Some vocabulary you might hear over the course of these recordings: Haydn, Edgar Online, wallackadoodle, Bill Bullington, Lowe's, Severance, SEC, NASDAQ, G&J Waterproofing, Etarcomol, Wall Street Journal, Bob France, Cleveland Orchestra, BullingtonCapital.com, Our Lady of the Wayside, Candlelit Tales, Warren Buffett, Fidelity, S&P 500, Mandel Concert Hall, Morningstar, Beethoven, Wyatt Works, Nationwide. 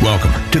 Welcome to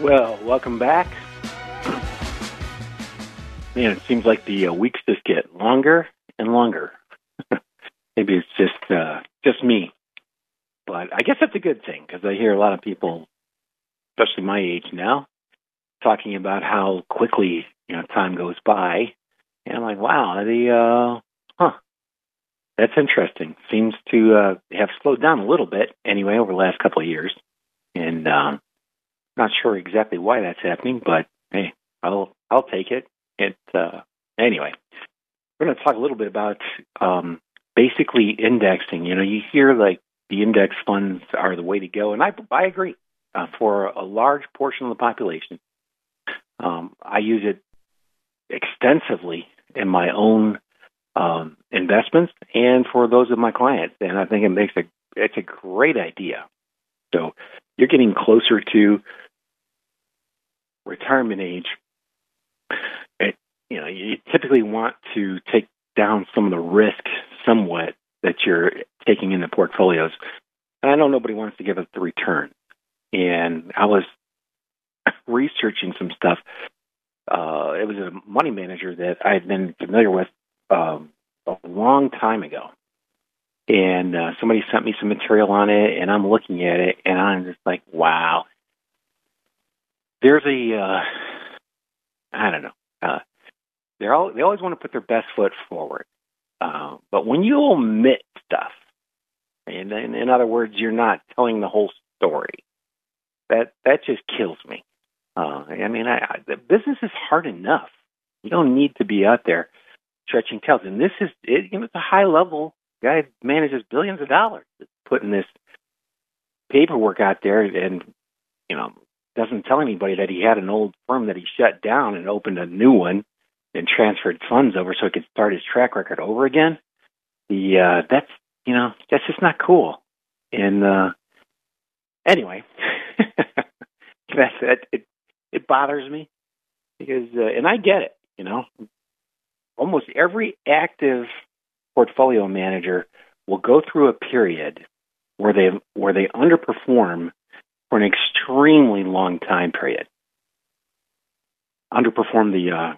Well, welcome back. Man, it seems like the weeks just get longer and longer. Maybe it's just me. But I guess that's a good thing, because I hear a lot of people, especially my age now, talking about how quickly, time goes by. And I'm like, wow, that's interesting. Seems to have slowed down a little bit, anyway, over the last couple of years. And, not sure exactly why that's happening, but hey, I'll take it. Anyway, we're going to talk a little bit about basically indexing. You hear like the index funds are the way to go, and I agree for a large portion of the population. I use it extensively in my own investments and for those of my clients, and I think it's a great idea. So you're getting closer to retirement age. You typically want to take down some of the risk somewhat that you're taking in the portfolios. And I know nobody wants to give up the return. And I was researching some stuff. It was a money manager that I had been familiar with a long time ago. And somebody sent me some material on it, and I'm looking at it, and I'm just like, wow. There's I don't know. They always want to put their best foot forward. But when you omit stuff, and in other words, you're not telling the whole story, that just kills me. The business is hard enough. You don't need to be out there stretching tails. And this is, it's a high level. Guy manages billions of dollars, putting this paperwork out there, and doesn't tell anybody that he had an old firm that he shut down and opened a new one and transferred funds over so he could start his track record over again. That's just not cool. And anyway, it bothers me because, and I get it. Almost every active portfolio manager will go through a period where they underperform for an extremely long time period. Underperform the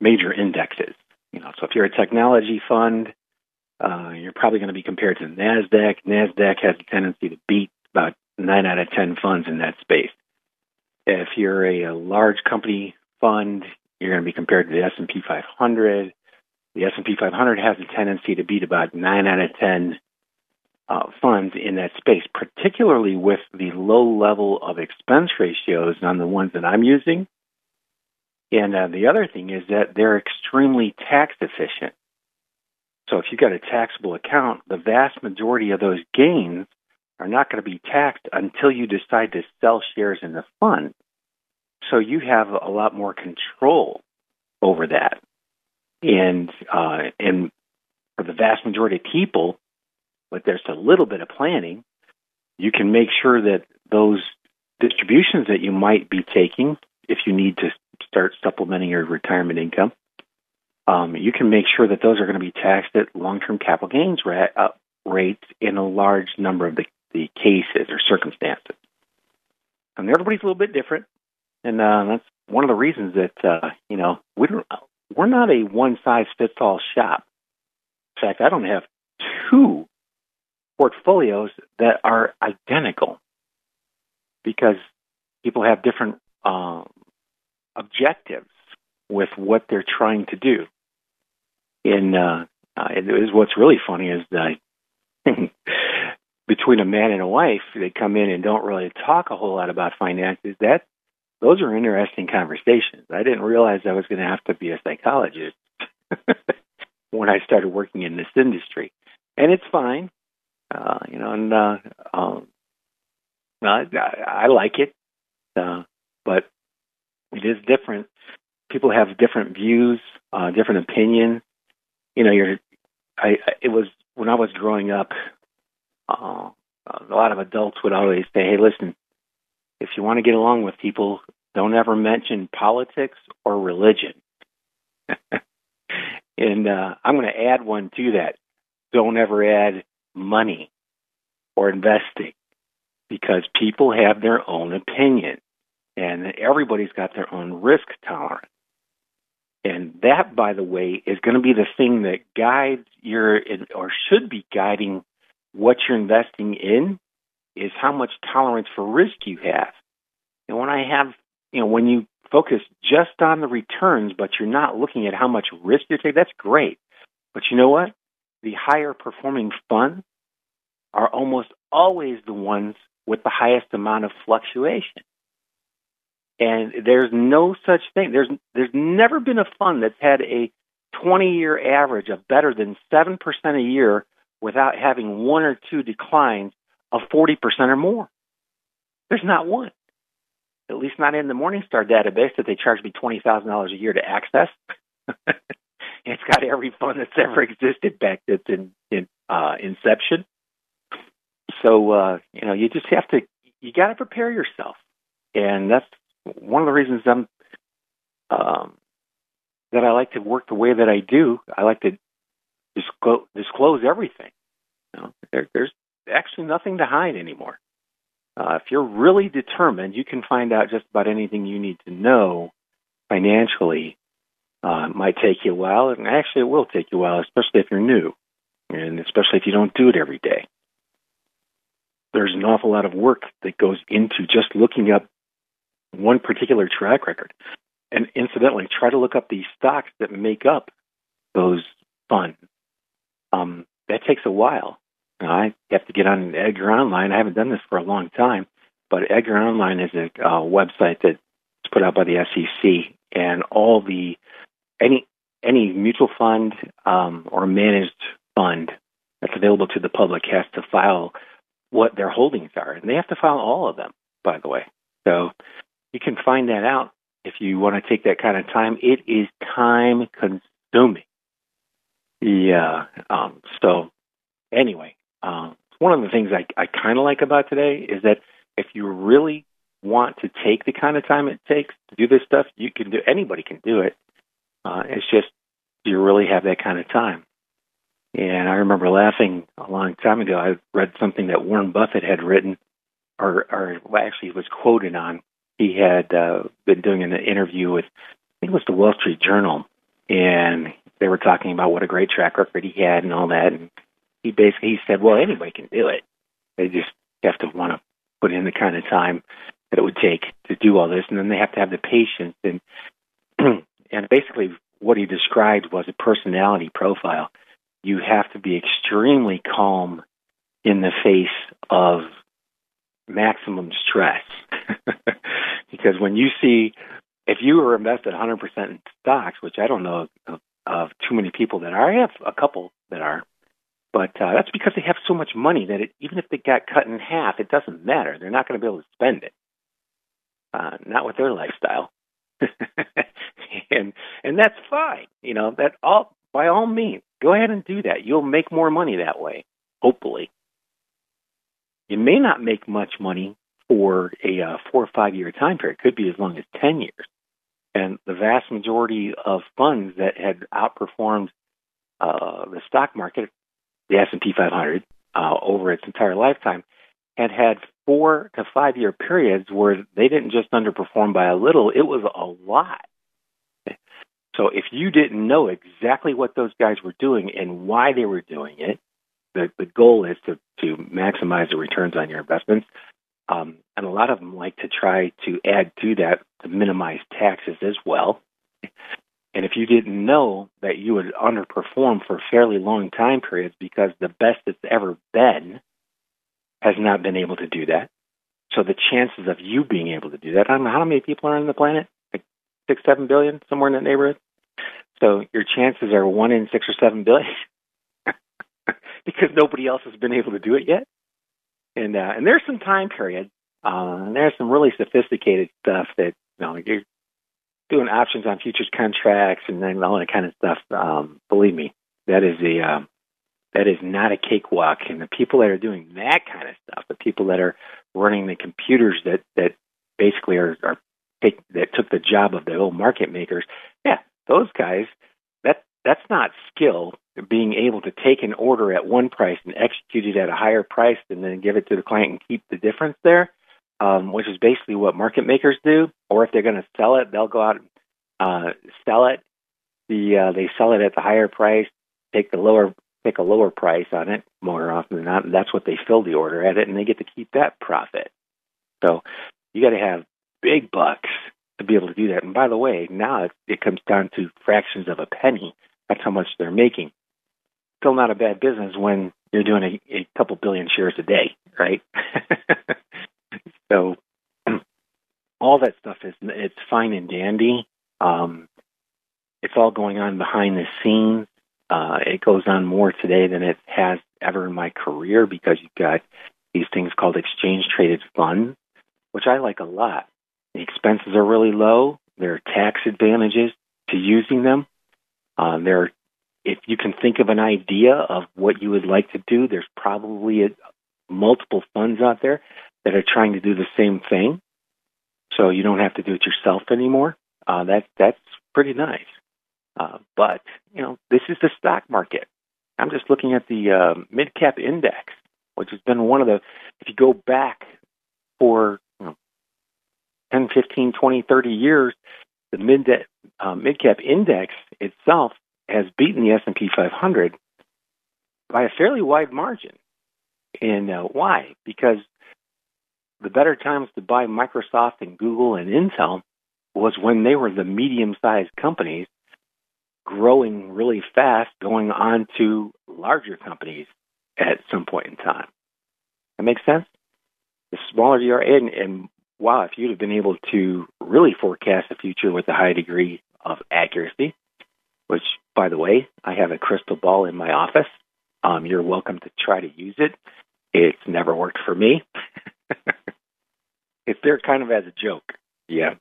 major indexes. So if you're a technology fund, you're probably going to be compared to NASDAQ. NASDAQ has a tendency to beat about 9 out of 10 funds in that space. If you're a large company fund, you're going to be compared to the S&P 500. The S&P 500 has a tendency to beat about 9 out of 10 funds in that space, particularly with the low level of expense ratios on the ones that I'm using. And the other thing is that they're extremely tax efficient. So if you've got a taxable account, the vast majority of those gains are not going to be taxed until you decide to sell shares in the fund. So you have a lot more control over that. And for the vast majority of people, with just a little bit of planning, you can make sure that those distributions that you might be taking, if you need to start supplementing your retirement income, you can make sure that those are going to be taxed at long-term capital gains rates in a large number of the cases or circumstances. and everybody's a little bit different. And that's one of the reasons that, we're not a one-size-fits-all shop. In fact, I don't have two portfolios that are identical because people have different objectives with what they're trying to do. And what's really funny is that between a man and a wife, they come in and don't really talk a whole lot about finances. Those are interesting conversations. I didn't realize I was going to have to be a psychologist when I started working in this industry. And it's fine. I like it, but it is different. People have different views, different opinions. When I was growing up, a lot of adults would always say, "Hey, listen, if you want to get along with people, don't ever mention politics or religion." And I'm going to add one to that. Don't ever add money or investing, because people have their own opinion and everybody's got their own risk tolerance. And that, by the way, is going to be the thing that guides or should be guiding what you're investing in, is how much tolerance for risk you have. And when you focus just on the returns, but you're not looking at how much risk you're taking, that's great. But you know what? The higher performing funds are almost always the ones with the highest amount of fluctuation. And there's no such thing. There's never been a fund that's had a 20-year average of better than 7% a year without having one or two declines of 40% or more. There's not one, at least not in the Morningstar database that they charge me $20,000 a year to access. It's got every fund that's ever existed back that's in inception. So, you just have to, you got to prepare yourself. And that's one of the reasons that I like to work the way that I do. I like to disclose everything. There's actually nothing to hide anymore. If you're really determined, you can find out just about anything you need to know financially. It might take you a while, and actually it will take you a while, especially if you're new, and especially if you don't do it every day. There's an awful lot of work that goes into just looking up one particular track record. And incidentally, try to look up the stocks that make up those funds. That takes a while. I have to get on Edgar Online. I haven't done this for a long time, but Edgar Online is a website that's put out by the SEC, and all the any mutual fund or managed fund that's available to the public has to file what their holdings are, and they have to file all of them, by the way. So you can find that out if you want to take that kind of time. It is time-consuming. Yeah. So anyway. One of the things I kind of like about today is that if you really want to take the kind of time it takes to do this stuff, you can do. Anybody can do it. It's just, do you really have that kind of time? And I remember laughing a long time ago. I read something that Warren Buffett had written, or actually was quoted on. He had been doing an interview with, I think it was the Wall Street Journal, and they were talking about what a great track record he had and all that. And he basically said, well, anybody can do it. They just have to want to put in the kind of time that it would take to do all this, and then they have to have the patience. And basically what he described was a personality profile. You have to be extremely calm in the face of maximum stress. Because when you see, if you were invested 100% in stocks, which I don't know of too many people that are, I have a couple that are, but that's because they have so much money that even if they got cut in half, it doesn't matter. They're not going to be able to spend it. Not with their lifestyle. and that's fine. By all means, go ahead and do that. You'll make more money that way, hopefully. You may not make much money for a 4 or 5 year time period. It could be as long as 10 years. And the vast majority of funds that had outperformed the stock market, the S&P 500, over its entire lifetime, had 4 to 5 year periods where they didn't just underperform by a little, it was a lot. So if you didn't know exactly what those guys were doing and why they were doing it, the goal is to maximize the returns on your investments. And a lot of them like to try to add to that to minimize taxes as well. And if you didn't know that you would underperform for fairly long time periods because the best it's ever been has not been able to do that. So the chances of you being able to do that, I don't know how many people are on the planet, like 6-7 billion, somewhere in that neighborhood. So your chances are 1 in 6 or 7 billion because nobody else has been able to do it yet. And there's some time period, and there's some really sophisticated stuff that, you know, you're doing options on futures contracts and then all that kind of stuff. Believe me, that is not a cakewalk. And the people that are doing that kind of stuff, the people that are running the computers that basically that took the job of the old market makers, yeah, those guys. That's not skill, being able to take an order at one price and execute it at a higher price and then give it to the client and keep the difference there, which is basically what market makers do. Or if they're going to sell it, they'll go out and sell it. They sell it at the higher price, take a lower price on it more often than not. And that's what they fill the order at it, and they get to keep that profit. So you got to have big bucks to be able to do that. And by the way, now it comes down to fractions of a penny. That's how much they're making. Still not a bad business when you're doing a couple billion shares a day, right? So all that stuff it's fine and dandy. It's all going on behind the scenes. It goes on more today than it has ever in my career because you've got these things called exchange-traded funds, which I like a lot. The expenses are really low. There are tax advantages to using them. If you can think of an idea of what you would like to do, there's probably multiple funds out there that are trying to do the same thing. So you don't have to do it yourself anymore. That's pretty nice. But, you know, this is the stock market. I'm just looking at the mid-cap index, which has been one of the, if you go back for 10, 15, 20, 30 years, the mid-cap index itself has beaten the S&P 500 by a fairly wide margin. And why? Because the better times to buy Microsoft and Google and Intel was when they were the medium-sized companies growing really fast, going on to larger companies at some point in time. That makes sense? The smaller you are and wow, if you'd have been able to really forecast the future with a high degree of accuracy, which, by the way, I have a crystal ball in my office. You're welcome to try to use it. It's never worked for me. It's there kind of as a joke. Yeah.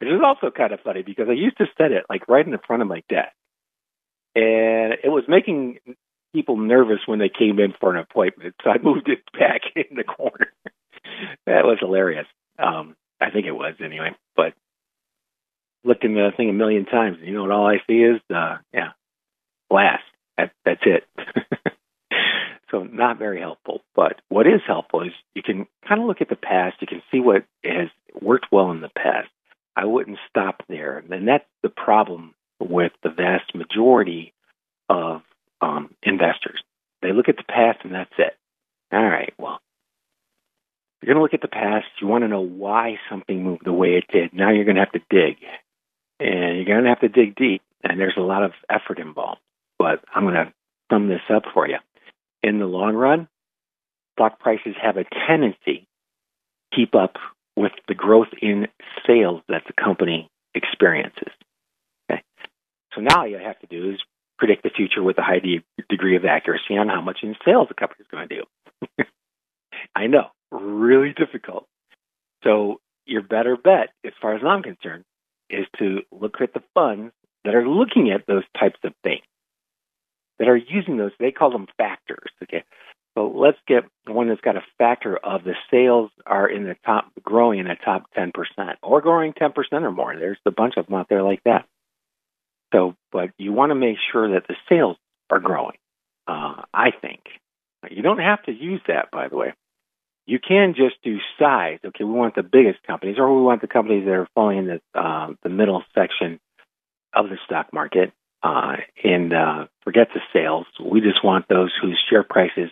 It is also kind of funny because I used to set it like right in the front of my desk. And it was making people nervous when they came in for an appointment. So I moved it back in the corner. That was hilarious. I think it was anyway, but looked in the thing a million times, and you know what all I see is, blast. That's it. So not very helpful, but what is helpful is you can kind of look at the past. You can see what has worked well in the past. I wouldn't stop there. And that's the problem with the vast majority of investors. They look at the past and that's it. All right, well, you're going to look at the past. You want to know why something moved the way it did. Now you're going to have to dig. And you're going to have to dig deep. And there's a lot of effort involved. But I'm going to sum this up for you. In the long run, stock prices have a tendency to keep up with the growth in sales that the company experiences. Okay? So now all you have to do is predict the future with a high degree of accuracy on how much in sales the company is going to do. I know. Really difficult. So your better bet, as far as I'm concerned, is to look at the funds that are looking at those types of things, that are using those. They call them factors. Okay, so let's get one that's got a factor of the sales are in the top, growing in the top 10% or growing 10% or more. There's a bunch of them out there like that. So, but you want to make sure that the sales are growing, I think. You don't have to use that, by the way. You can just do size. Okay, we want the biggest companies, or we want the companies that are falling in the middle section of the stock market, and forget the sales. We just want those whose share prices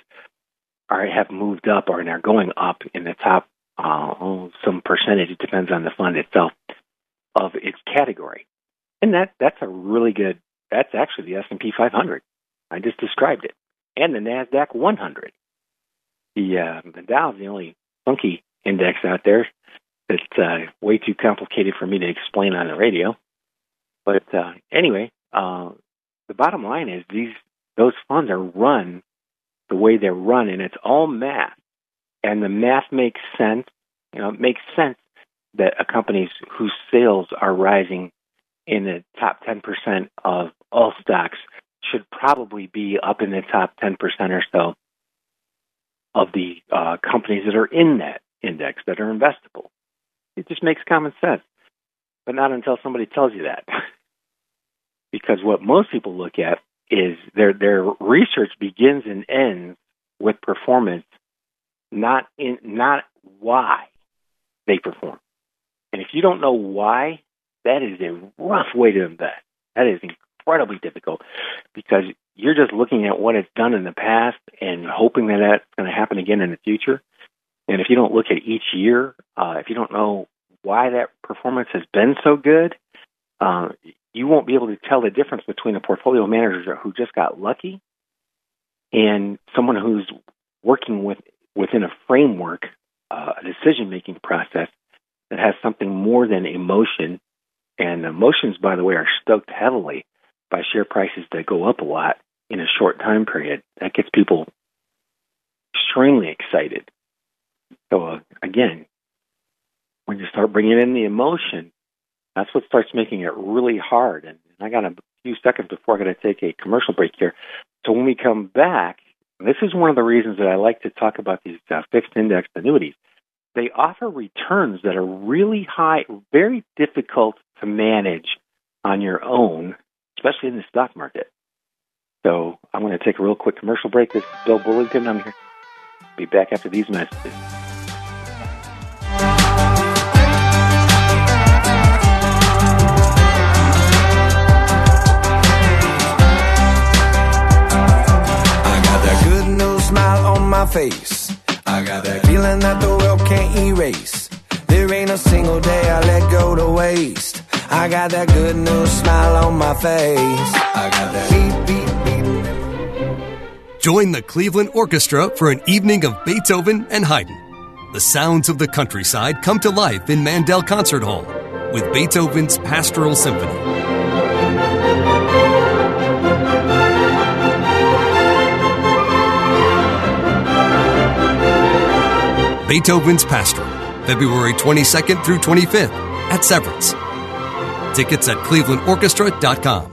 have moved up or are going up in the top some percentage. It depends on the fund itself of its category, and that's a really good. That's actually the S&P 500. I just described it, and the NASDAQ 100. The Dow is the only funky index out there that's way too complicated for me to explain on the radio. But anyway, the bottom line is those funds are run the way they're run, and it's all math. And the math makes sense. You know, it makes sense that a company whose sales are rising in the top 10% of all stocks should probably be up in the top 10% or so of the companies that are in that index that are investable. It just makes common sense, but not until somebody tells you that. Because what most people look at is their research begins and ends with performance, not why they perform. And if you don't know why, that is a rough way to invest. That is incredibly difficult because you're just looking at what it's done in the past and hoping that that's going to happen again in the future. And if you don't look at each year, if you don't know why that performance has been so good, you won't be able to tell the difference between a portfolio manager who just got lucky and someone who's working within a framework, a decision-making process that has something more than emotion. And emotions, by the way, are stoked heavily by share prices that go up a lot in a short time period. That gets people extremely excited. So again, when you start bringing in the emotion, that's what starts making it really hard. And I got a few seconds before I got to take a commercial break here. So when we come back, this is one of the reasons that I like to talk about these fixed index annuities. They offer returns that are really high, very difficult to manage on your own, especially in the stock market. So I'm going to take a real quick commercial break. This is Bill Bullington. I'm here. Be back after these messages. I got that good news smile on my face. I got that feeling that the world can't erase. There ain't a single day I let go to waste. I got that good news smile on my face. I got that beep, beep, beep. Join the Cleveland Orchestra for an evening of Beethoven and Haydn. The sounds of the countryside come to life in Mandel Concert Hall with Beethoven's Pastoral Symphony. Beethoven's Pastoral, February 22nd through 25th at Severance. Tickets at clevelandorchestra.com.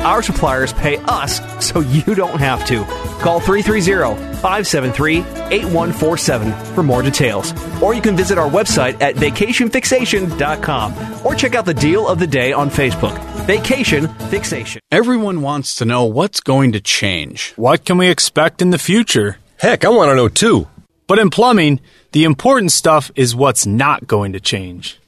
Our suppliers pay us so you don't have to. Call 330-573-8147 for more details. Or you can visit our website at vacationfixation.com or check out the deal of the day on Facebook. Vacation Fixation. Everyone wants to know what's going to change. What can we expect in the future? Heck, I want to know too. But in plumbing, the important stuff is what's not going to change.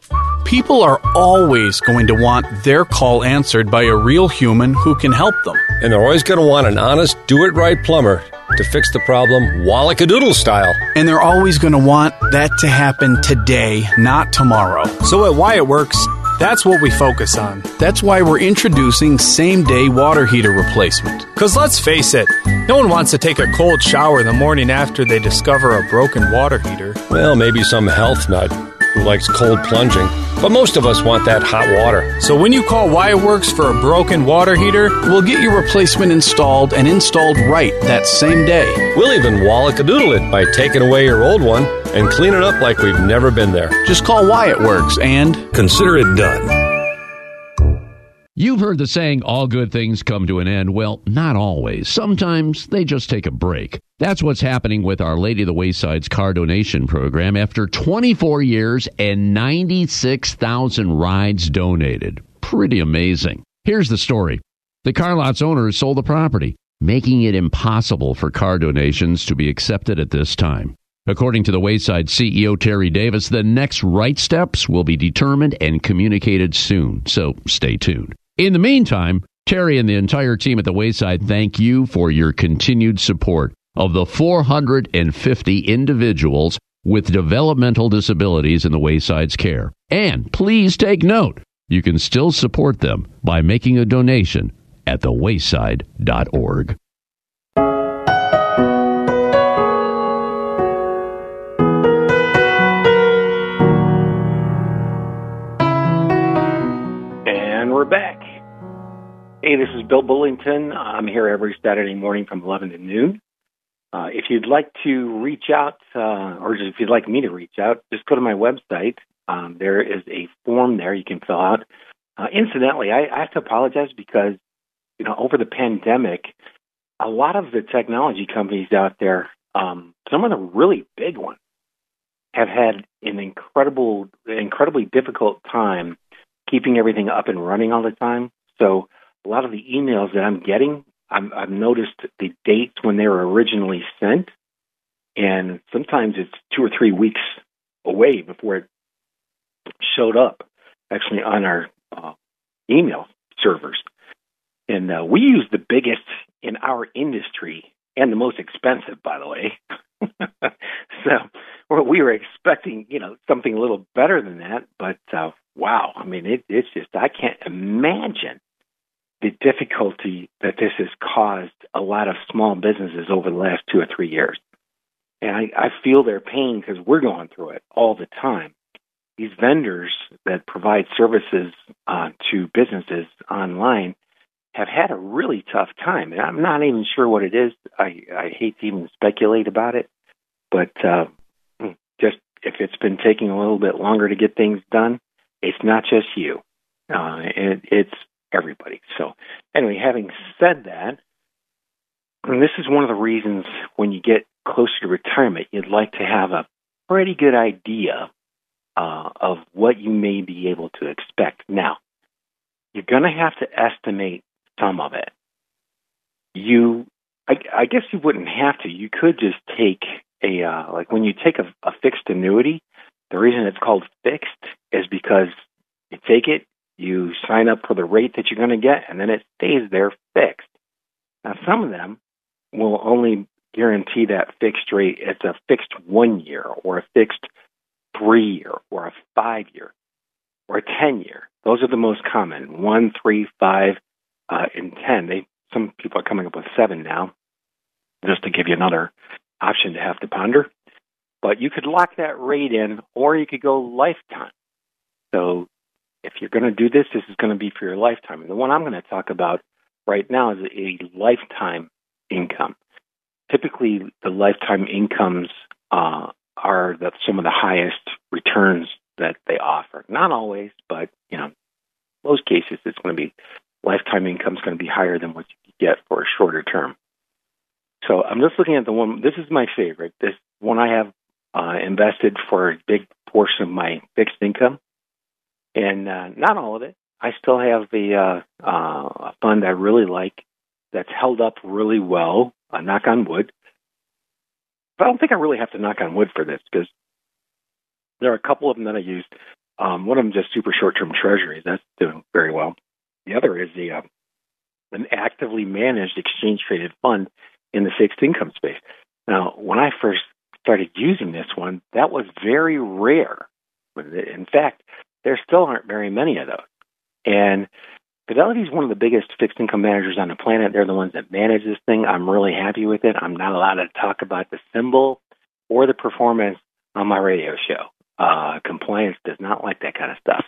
People are always going to want their call answered by a real human who can help them. And they're always going to want an honest, do-it-right plumber to fix the problem wallackadoodle style. And they're always going to want that to happen today, not tomorrow. So at Wyatt Works, that's what we focus on. That's why we're introducing same-day water heater replacement. Because let's face it, no one wants to take a cold shower the morning after they discover a broken water heater. Well, maybe some health nut who likes cold plunging. But most of us want that hot water. So when you call Wyatt Works for a broken water heater, we'll get your replacement installed and installed right that same day. We'll even wallackadoodle it by taking away your old one and clean it up like we've never been there. Just call Wyatt Works and consider it done. You've heard the saying, all good things come to an end. Well, not always. Sometimes they just take a break. That's what's happening with Our Lady of the Wayside's car donation program after 24 years and 96,000 rides donated. Pretty amazing. Here's the story. The car lot's owner sold the property, making it impossible for car donations to be accepted at this time. According to the Wayside CEO, Terry Davis, the next right steps will be determined and communicated soon, so stay tuned. In the meantime, Terry and the entire team at the Wayside thank you for your continued support of the 450 individuals with developmental disabilities in the Wayside's care. And please take note, you can still support them by making a donation at thewayside.org. Back. Hey, this is Bill Bullington. I'm here every Saturday morning from 11 to noon. If you'd like to reach out, or if you'd like me to reach out, just go to my website. There is a form there you can fill out. Incidentally, I have to apologize because, over the pandemic, a lot of the technology companies out there, some of the really big ones, have had an incredibly difficult time keeping everything up and running all the time. So a lot of the emails that I'm getting, I've noticed the dates when they were originally sent, and sometimes it's 2 or 3 weeks away before it showed up actually on our email servers. And we use the biggest in our industry and the most expensive, by the way. So we were expecting, something a little better than that, but wow, it's just, I can't imagine the difficulty that this has caused a lot of small businesses over the last 2 or 3 years. And I feel their pain because we're going through it all the time. These vendors that provide services to businesses online have had a really tough time. And I'm not even sure what it is. I hate to even speculate about it, but just if it's been taking a little bit longer to get things done, it's not just you. It's everybody. So anyway, having said that, and this is one of the reasons when you get closer to retirement, you'd like to have a pretty good idea of what you may be able to expect. Now, you're going to have to estimate some of it. I guess you wouldn't have to. You could just take like when you take a fixed annuity, the reason it's called fixed is because you take it, you sign up for the rate that you're going to get, and then it stays there fixed. Now, some of them will only guarantee that fixed rate. It's a fixed 1 year or a fixed 3 year or a 5 year or a 10 year. Those are the most common, 1, 3, 5, and 10. Some people are coming up with 7 now, just to give you another option to have to ponder. But you could lock that rate in, or you could go lifetime. So if you're going to do this, this is going to be for your lifetime. And the one I'm going to talk about right now is a lifetime income. Typically, the lifetime incomes are some of the highest returns that they offer. Not always, but most cases, it's going to be lifetime income is going to be higher than what you could get for a shorter term. So I'm just looking at the one. This is my favorite. This one I have invested for a big portion of my fixed income, and not all of it. I still have the fund I really like that's held up really well, knock on wood, But I don't think I really have to knock on wood for this, because there are a couple of them that I used. One of them just super short-term treasuries. That's doing very well. The other is the an actively managed exchange-traded fund in the fixed income space. Now, when I first started using this one, that was very rare. In fact, there still aren't very many of those. And Fidelity is one of the biggest fixed income managers on the planet. They're the ones that manage this thing. I'm really happy with it. I'm not allowed to talk about the symbol or the performance on my radio show. Compliance does not like that kind of stuff.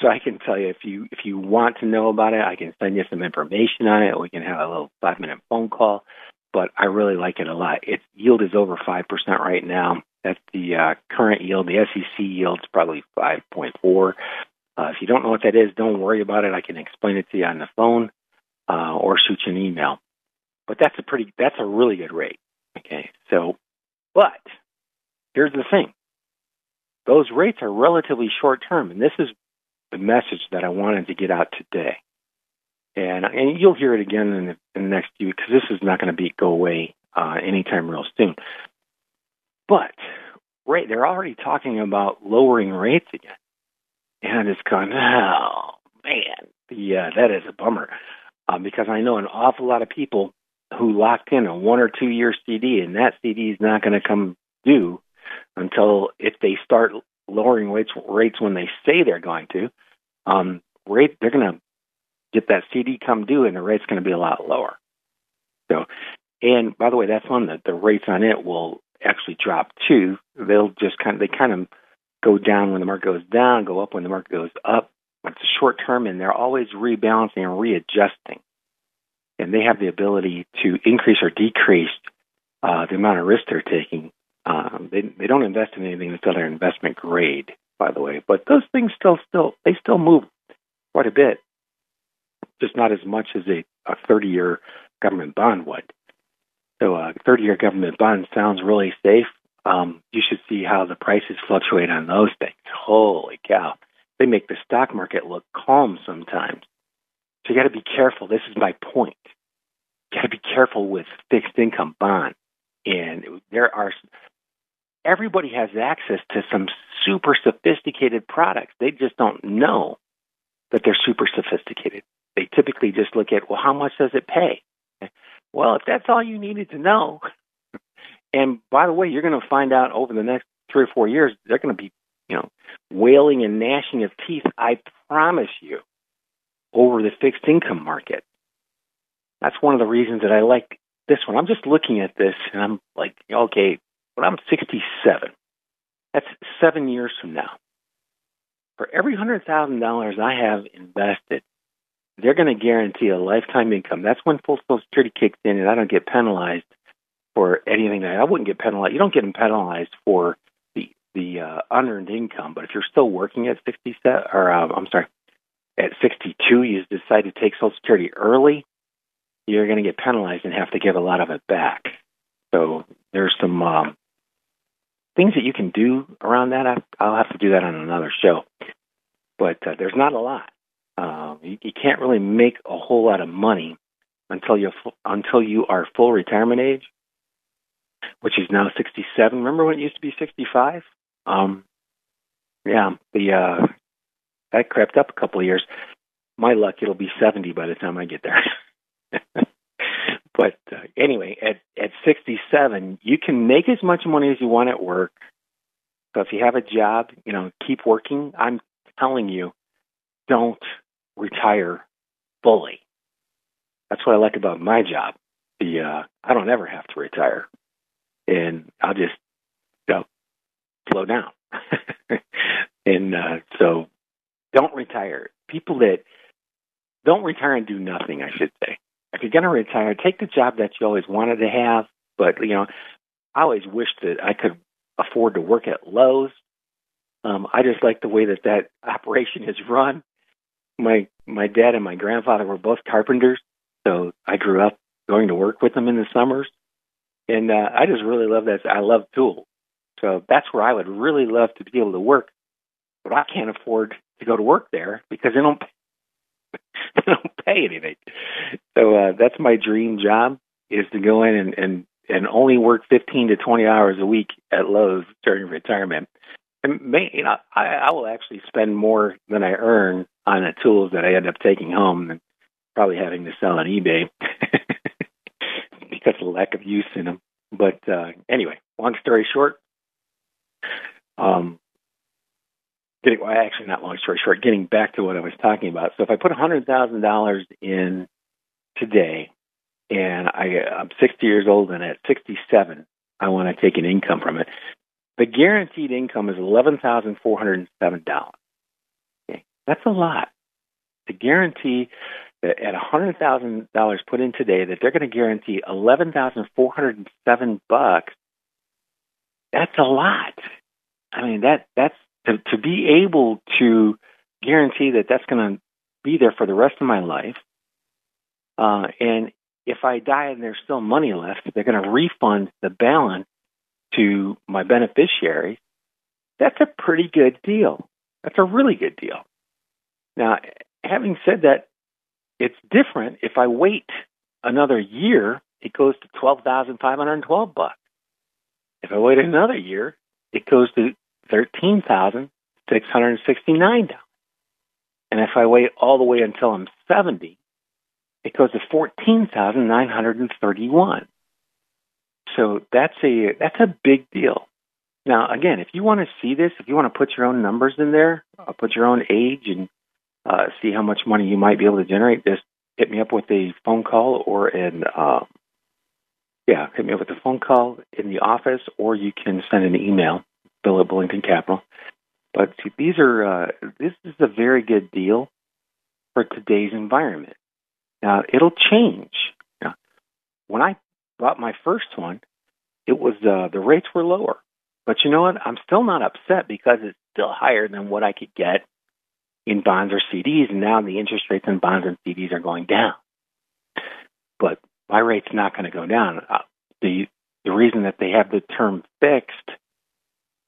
So I can tell you, if you want to know about it, I can send you some information on it. We can have a little 5-minute phone call. But I really like it a lot. Its yield is over 5% right now. That's the current yield. The SEC yield is probably 5.4%. If you don't know what that is, don't worry about it. I can explain it to you on the phone or shoot you an email. But that's a really good rate. Okay. So, but here's the thing. Those rates are relatively short-term, and this is the message that I wanted to get out today. And you'll hear it again in the next few, because this is not going to go away anytime real soon. But right, they're already talking about lowering rates again. And it's gone, oh, man, yeah, that is a bummer. Because I know an awful lot of people who locked in a 1 or 2 year CD, and that CD is not going to come due until, if they start lowering rates when they say they're going to, they're going to get that CD come due, and the rate's going to be a lot lower. So, and by the way, that's one that the rates on it will actually drop too. They'll just kind of go down when the market goes down, go up when the market goes up. It's a short term, and they're always rebalancing and readjusting. And they have the ability to increase or decrease the amount of risk they're taking. They don't invest in anything until they're investment grade, by the way. But those things still move quite a bit, just not as much as a 30-year government bond would. So a 30-year government bond sounds really safe. You should see how the prices fluctuate on those things. Holy cow. They make the stock market look calm sometimes. So you got to be careful. This is my point. You got to be careful with fixed income bonds. And everybody has access to some super sophisticated products. They just don't know that they're super sophisticated. They typically just look at, well, how much does it pay? Well, if that's all you needed to know. And by the way, you're going to find out over the next 3 or 4 years, they're going to be, wailing and gnashing of teeth, I promise you, over the fixed income market. That's one of the reasons that I like this one. I'm just looking at this, and I'm like, okay, when I'm 67, that's 7 years from now. For every $100,000 I have invested, they're going to guarantee a lifetime income. That's when full Social Security kicks in, and I don't get penalized for anything that I wouldn't get penalized. You don't get penalized for the unearned income, but if you're still working at 67, or I'm sorry, at 62, you decide to take Social Security early, you're going to get penalized and have to give a lot of it back. So there's some things that you can do around that. I'll have to do that on another show, but there's not a lot. You can't really make a whole lot of money until you are full retirement age, which is now 67. Remember when it used to be 65? That crept up a couple of years. My luck, it'll be 70 by the time I get there. But anyway, at 67, you can make as much money as you want at work. So if you have a job, keep working. I'm telling you, don't retire fully. That's what I like about my job. I don't ever have to retire. And I'll just slow down. And so don't retire. People that don't retire and do nothing, I should say. If you're going to retire, take the job that you always wanted to have. But, I always wished that I could afford to work at Lowe's. I just like the way that operation is run. My dad and my grandfather were both carpenters, so I grew up going to work with them in the summers. And I just really love that. I love tools. So that's where I would really love to be able to work. But I can't afford to go to work there because they don't pay anything. So that's my dream job, is to go in and and only work 15 to 20 hours a week at Lowe's during retirement. And I will actually spend more than I earn on the tools that I end up taking home than probably having to sell on eBay because of the lack of use in them. But anyway, long story short, getting back to what I was talking about. So if I put $100,000 in today, and I'm 60 years old, and at 67, I want to take an income from it. The guaranteed income is $11,407. Okay. That's a lot. To guarantee that at $100,000 put in today that they're going to guarantee $11,407, that's a lot. I mean, that's to be able to guarantee that that's going to be there for the rest of my life. And if I die and there's still money left, they're going to refund the balance to my beneficiaries. That's a pretty good deal. That's a really good deal. Now, having said that, it's different. If I wait another year, it goes to $12,512. If I wait another year, it goes to $13,669. And if I wait all the way until I'm 70, it goes to $14,931. So that's a big deal. Now, again, if you want to see this, if you want to put your own numbers in there, put your own age and see how much money you might be able to generate, just hit me up with a phone call hit me up with a phone call in the office, or you can send an email, Bill at Bullington Capital. But this is a very good deal for today's environment. Now, it'll change. Now, when I bought my first one, it was the rates were lower. But you know what? I'm still not upset because it's still higher than what I could get in bonds or CDs. And now the interest rates in bonds and CDs are going down. But my rate's not going to go down. The reason that they have the term fixed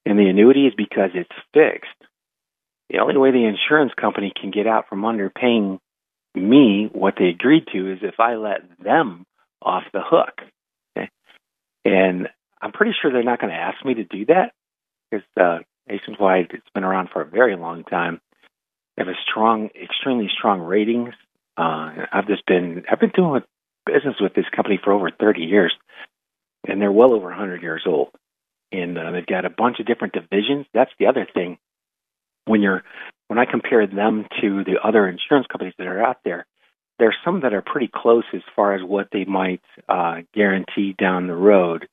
in the annuity is because it's fixed. The only way the insurance company can get out from under paying me what they agreed to is if I let them off the hook. Okay? And I'm pretty sure they're not going to ask me to do that because Nationwide, it's been around for a very long time. They have extremely strong ratings. I've been doing business with this company for over 30 years, and they're well over 100 years old. And they've got a bunch of different divisions. That's the other thing. When I compare them to the other insurance companies that are out there, there are some that are pretty close as far as what they might guarantee down the road.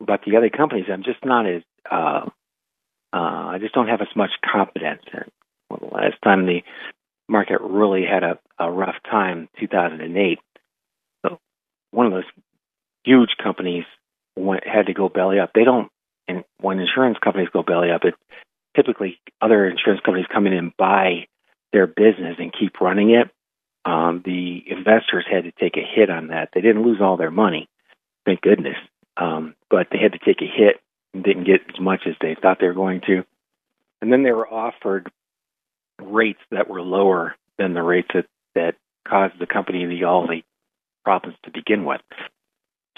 But the other companies, I'm just not as I just don't have as much confidence in. Well, the last time the market really had a rough time, 2008, so one of those huge companies had to go belly up. They don't, and when insurance companies go belly up, typically, other insurance companies come in and buy their business and keep running it. The investors had to take a hit on that. They didn't lose all their money, thank goodness. But they had to take a hit and didn't get as much as they thought they were going to. And then they were offered rates that were lower than the rates that caused the company all the problems to begin with.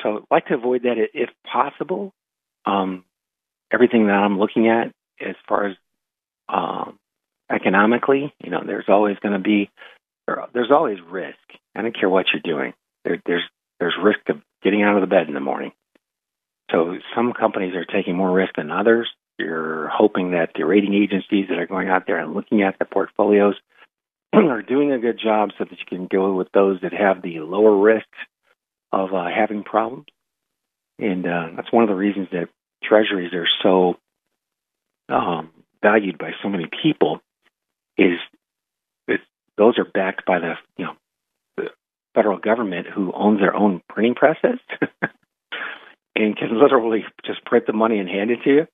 So I'd like to avoid that if possible. Everything that I'm looking at, as far as economically, there's always going to be, there's always risk. I don't care what you're doing. There's risk of getting out of the bed in the morning. So some companies are taking more risk than others. You're hoping that the rating agencies that are going out there and looking at the portfolios are doing a good job so that you can go with those that have the lower risk of having problems. And that's one of the reasons that treasuries are so valued by so many people is those are backed by the federal government who owns their own printing presses and can literally just print the money and hand it to you.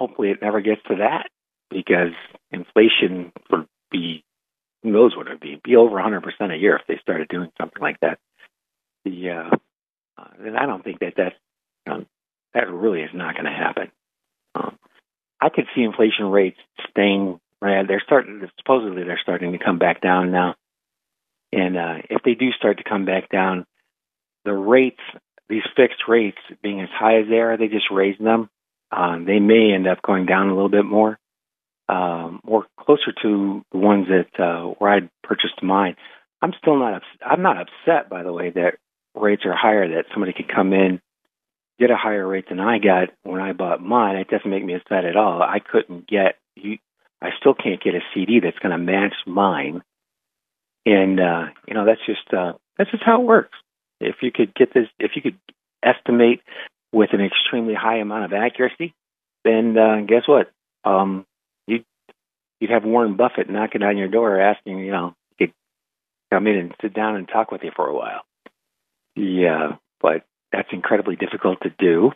Hopefully it never gets to that because inflation would be, who knows what it would be over 100% a year if they started doing something like that. And I don't think that really is not going to happen. I could see inflation rates staying. Supposedly they're starting to come back down now, and if they do start to come back down, the rates these fixed rates being as high as they are, they just raise them. They may end up going down a little bit more, or closer to the ones that where I'd purchased mine. I'm still not upset, by the way, that rates are higher, that somebody could come in, get a higher rate than I got when I bought mine. It doesn't make me upset at all. I still can't get a CD that's going to match mine. And, that's just how it works. If you could estimate with an extremely high amount of accuracy, then guess what? You'd have Warren Buffett knocking on your door asking, he could come in and sit down and talk with you for a while. Yeah, but that's incredibly difficult to do.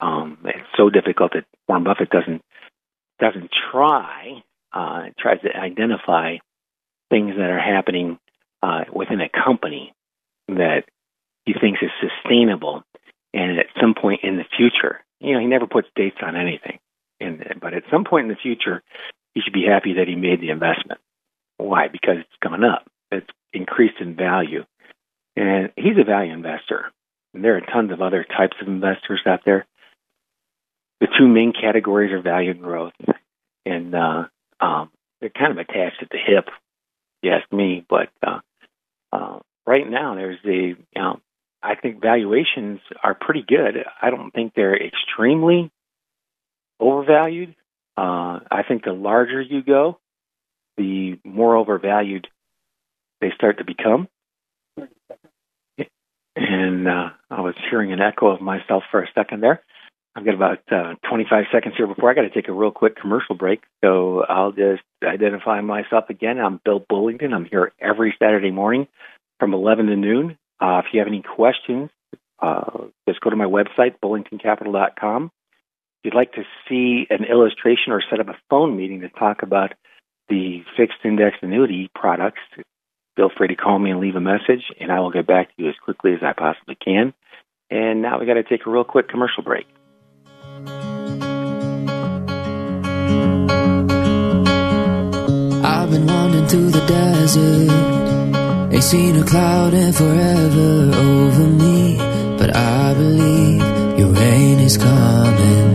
It's so difficult that Warren Buffett doesn't try. Tries to identify things that are happening within a company that he thinks is sustainable, and at some point in the future, he never puts dates on anything. But at some point in the future, he should be happy that he made the investment. Why? Because it's gone up. It's increased in value, and he's a value investor. And there are tons of other types of investors out there. The two main categories are value and growth, and they're kind of attached at the hip, if you ask me. But right now, there's I think valuations are pretty good. I don't think they're extremely overvalued. I think the larger you go, the more overvalued they start to become. And I was hearing an echo of myself for a second there. I've got about 25 seconds here before I got to take a real quick commercial break. So I'll just identify myself again. I'm Bill Bullington. I'm here every Saturday morning from 11 to noon. If you have any questions, just go to my website, BullingtonCapital.com. If you'd like to see an illustration or set up a phone meeting to talk about the fixed index annuity products, feel free to call me and leave a message, and I will get back to you as quickly as I possibly can. And now we got to take a real quick commercial break. I've been wandering through the desert, ain't seen a cloud in forever over me, but I believe your rain is coming.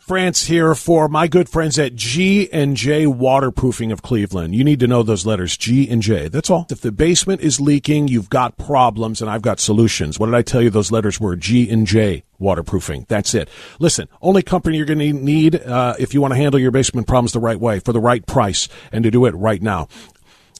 France here for my good friends at G&J Waterproofing of Cleveland. You need to know those letters, G&J. That's all. If the basement is leaking, you've got problems, and I've got solutions. What did I tell you those letters were? G&J Waterproofing. That's it. Listen, only company you're going to need if you want to handle your basement problems the right way, for the right price, and to do it right now.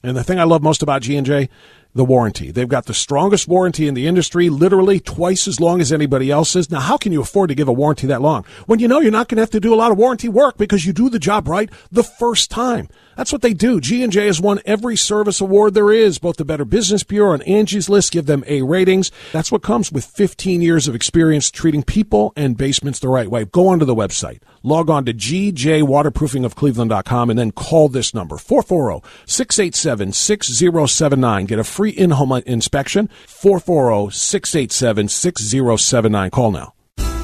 And the thing I love most about G&J, the warranty. They've got the strongest warranty in the industry, literally twice as long as anybody else's. Now, how can you afford to give a warranty that long when you know you're not going to have to do a lot of warranty work because you do the job right the first time? That's what they do. G&J has won every service award there is. Both the Better Business Bureau and Angie's List give them A ratings. That's what comes with 15 years of experience treating people and basements the right way. Go onto the website. Log on to gjwaterproofingofcleveland.com and then call this number, 440-687-6079. Get a free in-home inspection, 440-687-6079. Call now.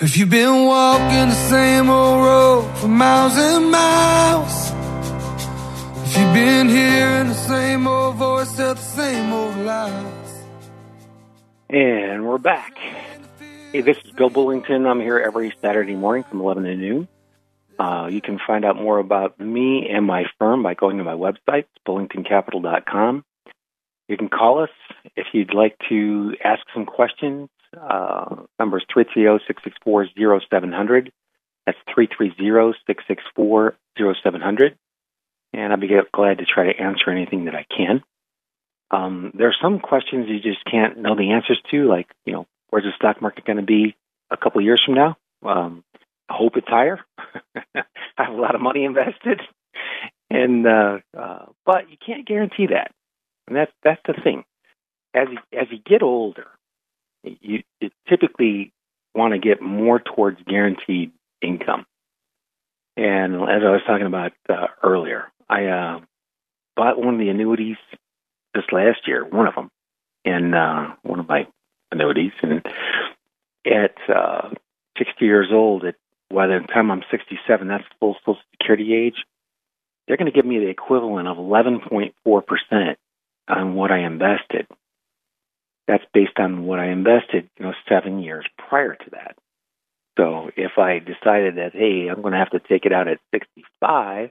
If you've been walking the same old road for miles and miles, if you've been hearing the same old voice at the same old lies. And we're back. Hey, this is Bill Bullington. I'm here every Saturday morning from 11 to noon. You can find out more about me and my firm by going to my website, BullingtonCapital.com. You can call us if you'd like to ask some questions. Number is 330-664-0700. That's 330-664-0700. And I'll be glad to try to answer anything that I can. There are some questions you just can't know the answers to, like, you know, where's the stock market going to be a couple of years from now? I hope it's higher. I have a lot of money invested. And but you can't guarantee that. And that's the thing. As you get older, you typically want to get more towards guaranteed income. And as I was talking about earlier, I bought one of the annuities this last year, one of them, and one of my annuities. And at 60 years old, by the time I'm 67, that's full Social Security age, they're going to give me the equivalent of 11.4% on what I invested. That's based on what I invested, 7 years prior to that. So if I decided that, hey, I'm going to have to take it out at 65,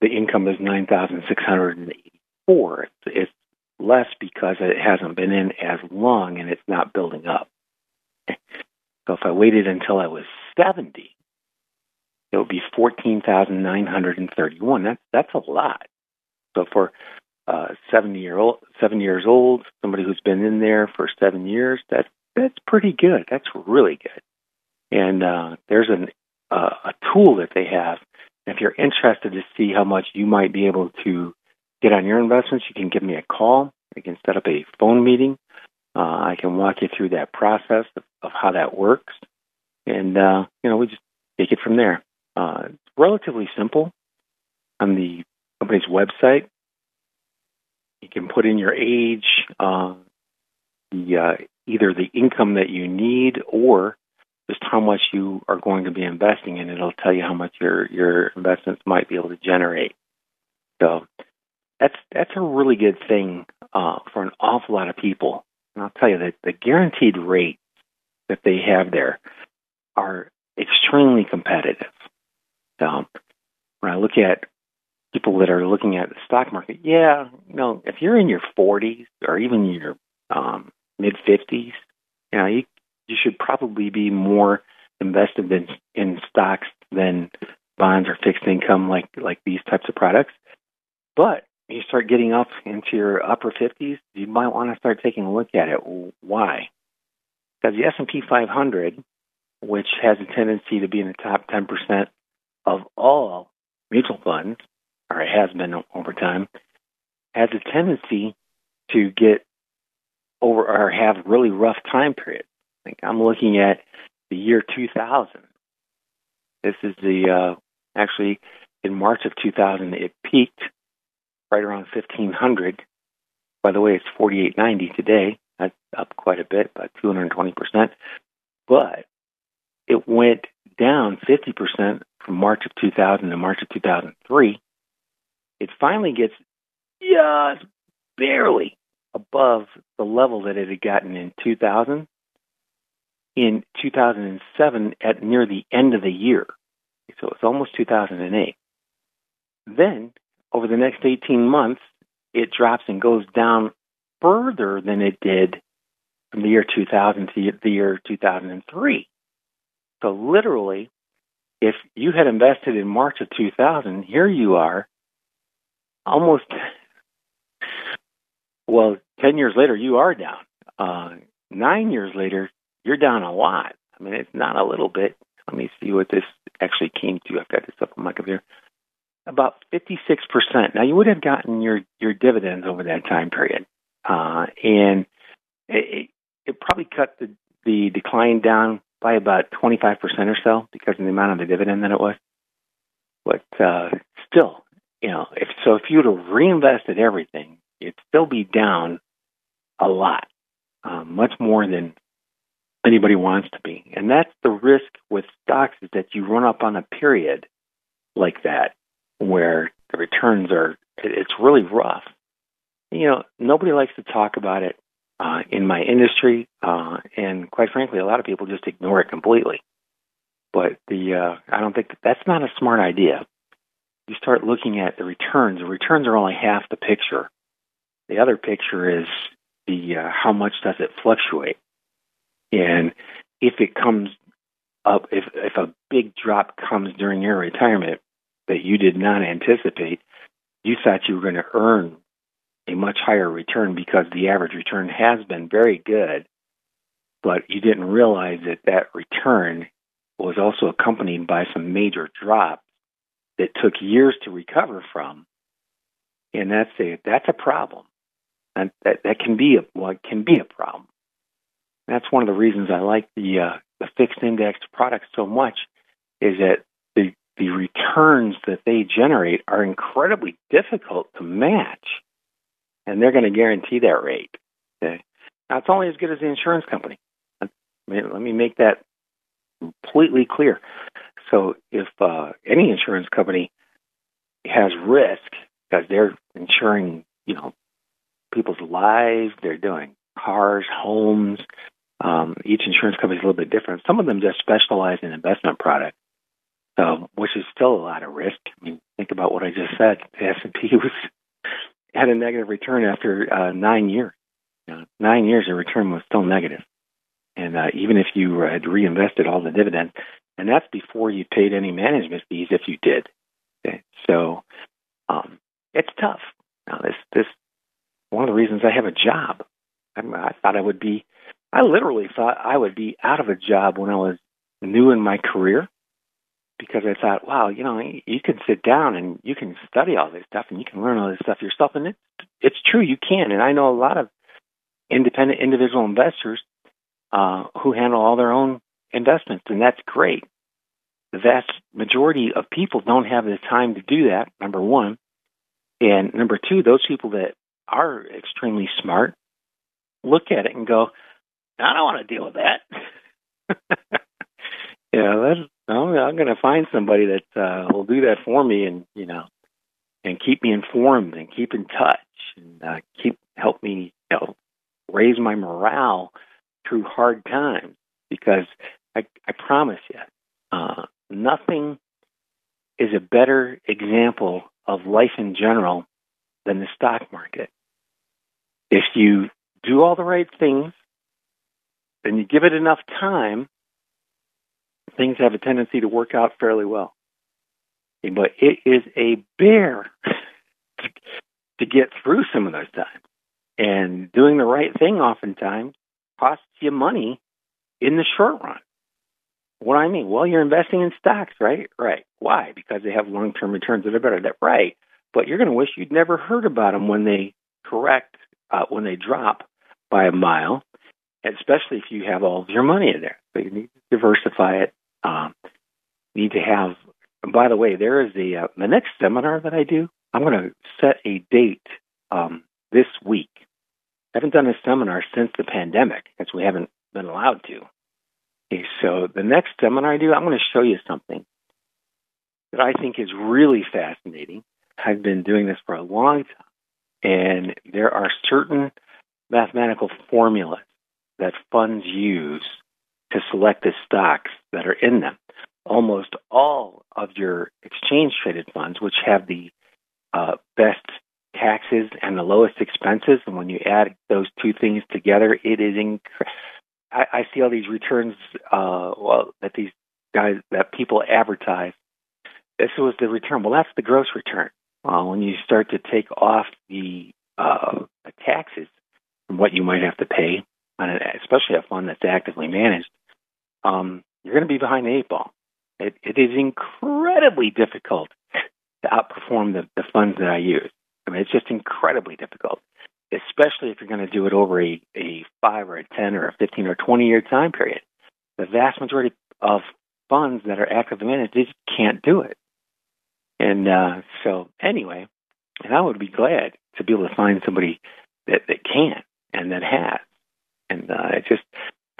the income is $9,684. It's less because it hasn't been in as long and it's not building up. So if I waited until I was 70, it would be $14,931. That's a lot. So for 7 years old, somebody who's been in there for 7 years, that's pretty good. That's really good. And there's a tool that they have. If you're interested to see how much you might be able to get on your investments, you can give me a call. I can set up a phone meeting. I can walk you through that process of how that works. And, we just take it from there. It's relatively simple. On the company's website, you can put in your age, either the income that you need or just how much you are going to be investing in. It'll tell you how much your investments might be able to generate. So that's a really good thing for an awful lot of people. And I'll tell you that the guaranteed rates that they have there are extremely competitive. So when I look at people that are looking at the stock market, if you're in your 40s or even your mid-50s, you should probably be more invested in stocks than bonds or fixed income, like these types of products. But you start getting up into your upper 50s, you might want to start taking a look at it. Why? Because the S&P 500, which has a tendency to be in the top 10% of all mutual funds, or it has been over time, has a tendency to get over or have really rough time periods. I'm looking at the year 2000. This is actually in March of 2000, it peaked right around 1,500. By the way, it's 4,890 today. That's up quite a bit, about 220%. But it went down 50% from March of 2000 to March of 2003. It finally gets just barely above the level that it had gotten in 2000. In 2007, at near the end of the year. So it's almost 2008. Then, over the next 18 months, it drops and goes down further than it did from the year 2000 to the year 2003. So literally, if you had invested in March of 2000, here you are, almost, 10 years later, you are down. 9 years later, you're down a lot. I mean, it's not a little bit. Let me see what this actually came to. I've got this up on my computer. About 56%. Now, you would have gotten your dividends over that time period. And it probably cut the decline down by about 25% or so because of the amount of the dividend that it was. But still, if you would have reinvested everything, it'd still be down a lot, much more than anybody wants to be. And that's the risk with stocks, is that you run up on a period like that where the returns it's really rough. Nobody likes to talk about it in my industry. And quite frankly, a lot of people just ignore it completely. But I don't think that's not a smart idea. You start looking at the returns. The returns are only half the picture. The other picture is how much does it fluctuate? And if it comes up, if a big drop comes during your retirement that you did not anticipate, you thought you were going to earn a much higher return because the average return has been very good, but you didn't realize that that return was also accompanied by some major drops that took years to recover from. And that's a problem. And that can be a problem. That's one of the reasons I like the fixed index products so much, is that the returns that they generate are incredibly difficult to match, and they're going to guarantee that rate. Okay? Now, it's only as good as the insurance company. Let me make that completely clear. So if any insurance company has risk, because they're insuring, people's lives, they're doing cars, homes. Each insurance company is a little bit different. Some of them just specialize in investment products, which is still a lot of risk. I mean, think about what I just said. The S&P had a negative return after 9 years. 9 years, the return was still negative. And even if you had reinvested all the dividends, and that's before you paid any management fees, if you did. Okay? So it's tough. Now, this one of the reasons I have a job. I literally thought I would be out of a job when I was new in my career, because I thought, wow, you can sit down and you can study all this stuff and you can learn all this stuff yourself. And it's true, you can. And I know a lot of independent individual investors who handle all their own investments, and that's great. The vast majority of people don't have the time to do that, number one. And number two, those people that are extremely smart look at it and go, I don't want to deal with that. I'm going to find somebody that will do that for me, and and keep me informed and keep in touch and help me raise my morale through hard times, because I promise you, nothing is a better example of life in general than the stock market. If you do all the right things, and you give it enough time, things have a tendency to work out fairly well. But it is a bear to get through some of those times. And doing the right thing oftentimes costs you money in the short run. What do I mean? Well, you're investing in stocks, right? Right. Why? Because they have long-term returns that are better. That right. But you're going to wish you'd never heard about them when they when they drop by a mile, especially if you have all of your money in there. But you need to diversify it. Need to have, and by the way, there is the next seminar that I do. I'm going to set a date this week. I haven't done a seminar since the pandemic, because we haven't been allowed to. Okay, so the next seminar I do, I'm going to show you something that I think is really fascinating. I've been doing this for a long time, and there are certain mathematical formulas that funds use to select the stocks that are in them. Almost all of your exchange-traded funds, which have the best taxes and the lowest expenses, and when you add those two things together, it is incredible. I see all these returns that these guys, that people advertise. This was the return. Well, that's the gross return. When you start to take off the taxes from what you might have to pay, and especially a fund that's actively managed, you're going to be behind the eight ball. It is incredibly difficult to outperform the funds that I use. I mean, it's just incredibly difficult, especially if you're going to do it over a 5 or a 10 or a 15 or 20-year time period. The vast majority of funds that are actively managed, they just can't do it. And so anyway, and I would be glad to be able to find somebody that can and that has. And it's just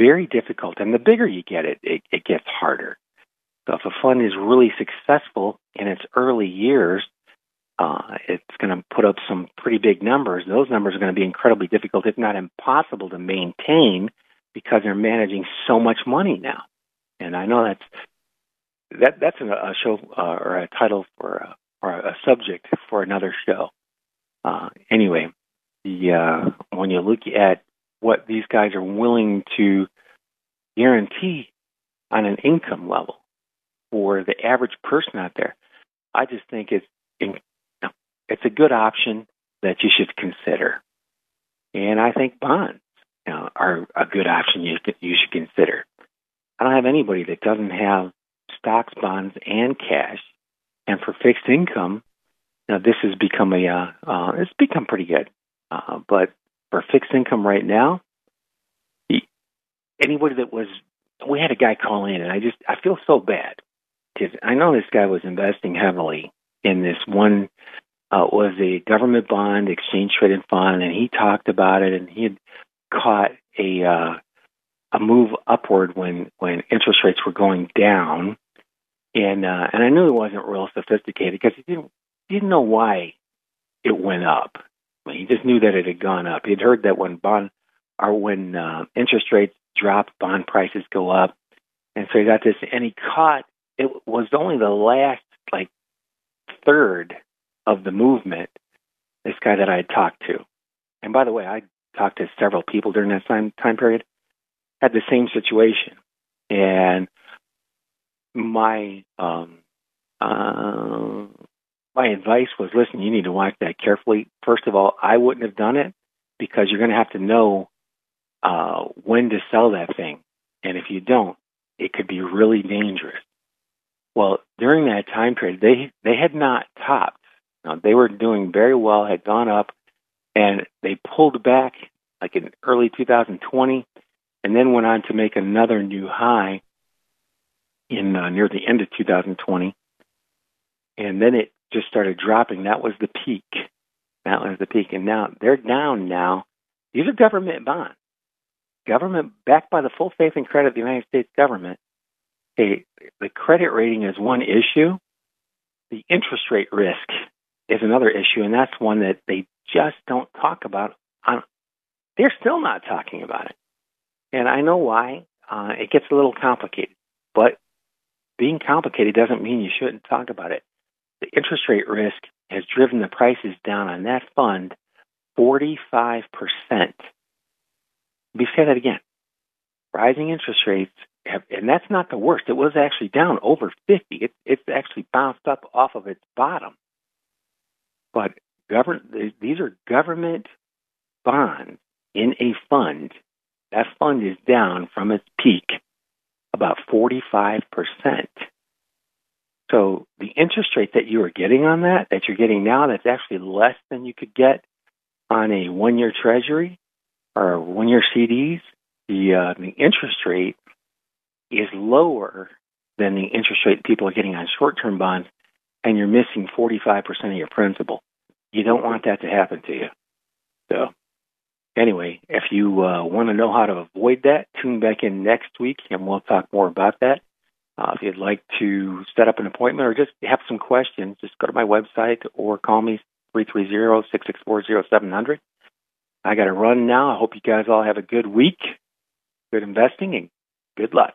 very difficult. And the bigger you get it gets harder. So if a fund is really successful in its early years, it's going to put up some pretty big numbers. Those numbers are going to be incredibly difficult, if not impossible, to maintain, because they're managing so much money now. And I know that's a show or a title for or a subject for another show. Anyway, when you look at what these guys are willing to guarantee on an income level for the average person out there, I just think it's a good option that you should consider. And I think bonds are a good option you should consider. I don't have anybody that doesn't have stocks, bonds, and cash. And for fixed income, now this has become it's become pretty good. But for fixed income right now, anybody that was, we had a guy call in, and I feel so bad because I know this guy was investing heavily in this one. Was a government bond, exchange traded fund, and he talked about it, and he had caught a move upward when interest rates were going down, and I knew he wasn't real sophisticated because he didn't know why it went up. I mean, he just knew that it had gone up. He'd heard that when interest rates drop, bond prices go up, and so he got this, and he caught it was only the last third of the movement, this guy that I had talked to. And by the way, I talked to several people during that time period, had the same situation. And my my advice was, listen, you need to watch that carefully. First of all, I wouldn't have done it because you're going to have to know when to sell that thing. And if you don't, it could be really dangerous. Well, during that time period, they had not topped. They were doing very well, had gone up, and they pulled back in early 2020 and then went on to make another new high in near the end of 2020. And then it just started dropping. That was the peak. And now they're down now. These are government bonds. Government backed by the full faith and credit of the United States government. Hey, the credit rating is one issue. The interest rate risk is another issue, and that's one that they just don't talk about. They're still not talking about it. And I know why. It gets a little complicated, but being complicated doesn't mean you shouldn't talk about it. The interest rate risk has driven the prices down on that fund 45%. Let me say that again. Rising interest rates and that's not the worst. It was actually down over 50. It's actually bounced up off of its bottom. But these are government bonds in a fund. That fund is down from its peak about 45%. So the interest rate that you were getting on that you're getting now, that's actually less than you could get on a one-year treasury or one-year CDs. The interest rate is lower than the interest rate people are getting on short-term bonds, and you're missing 45% of your principal. You don't want that to happen to you. So anyway, if you want to know how to avoid that, tune back in next week, and we'll talk more about that. If you'd like to set up an appointment or just have some questions, just go to my website or call me, 330-664-0700. I got to run now. I hope you guys all have a good week, good investing, and good luck.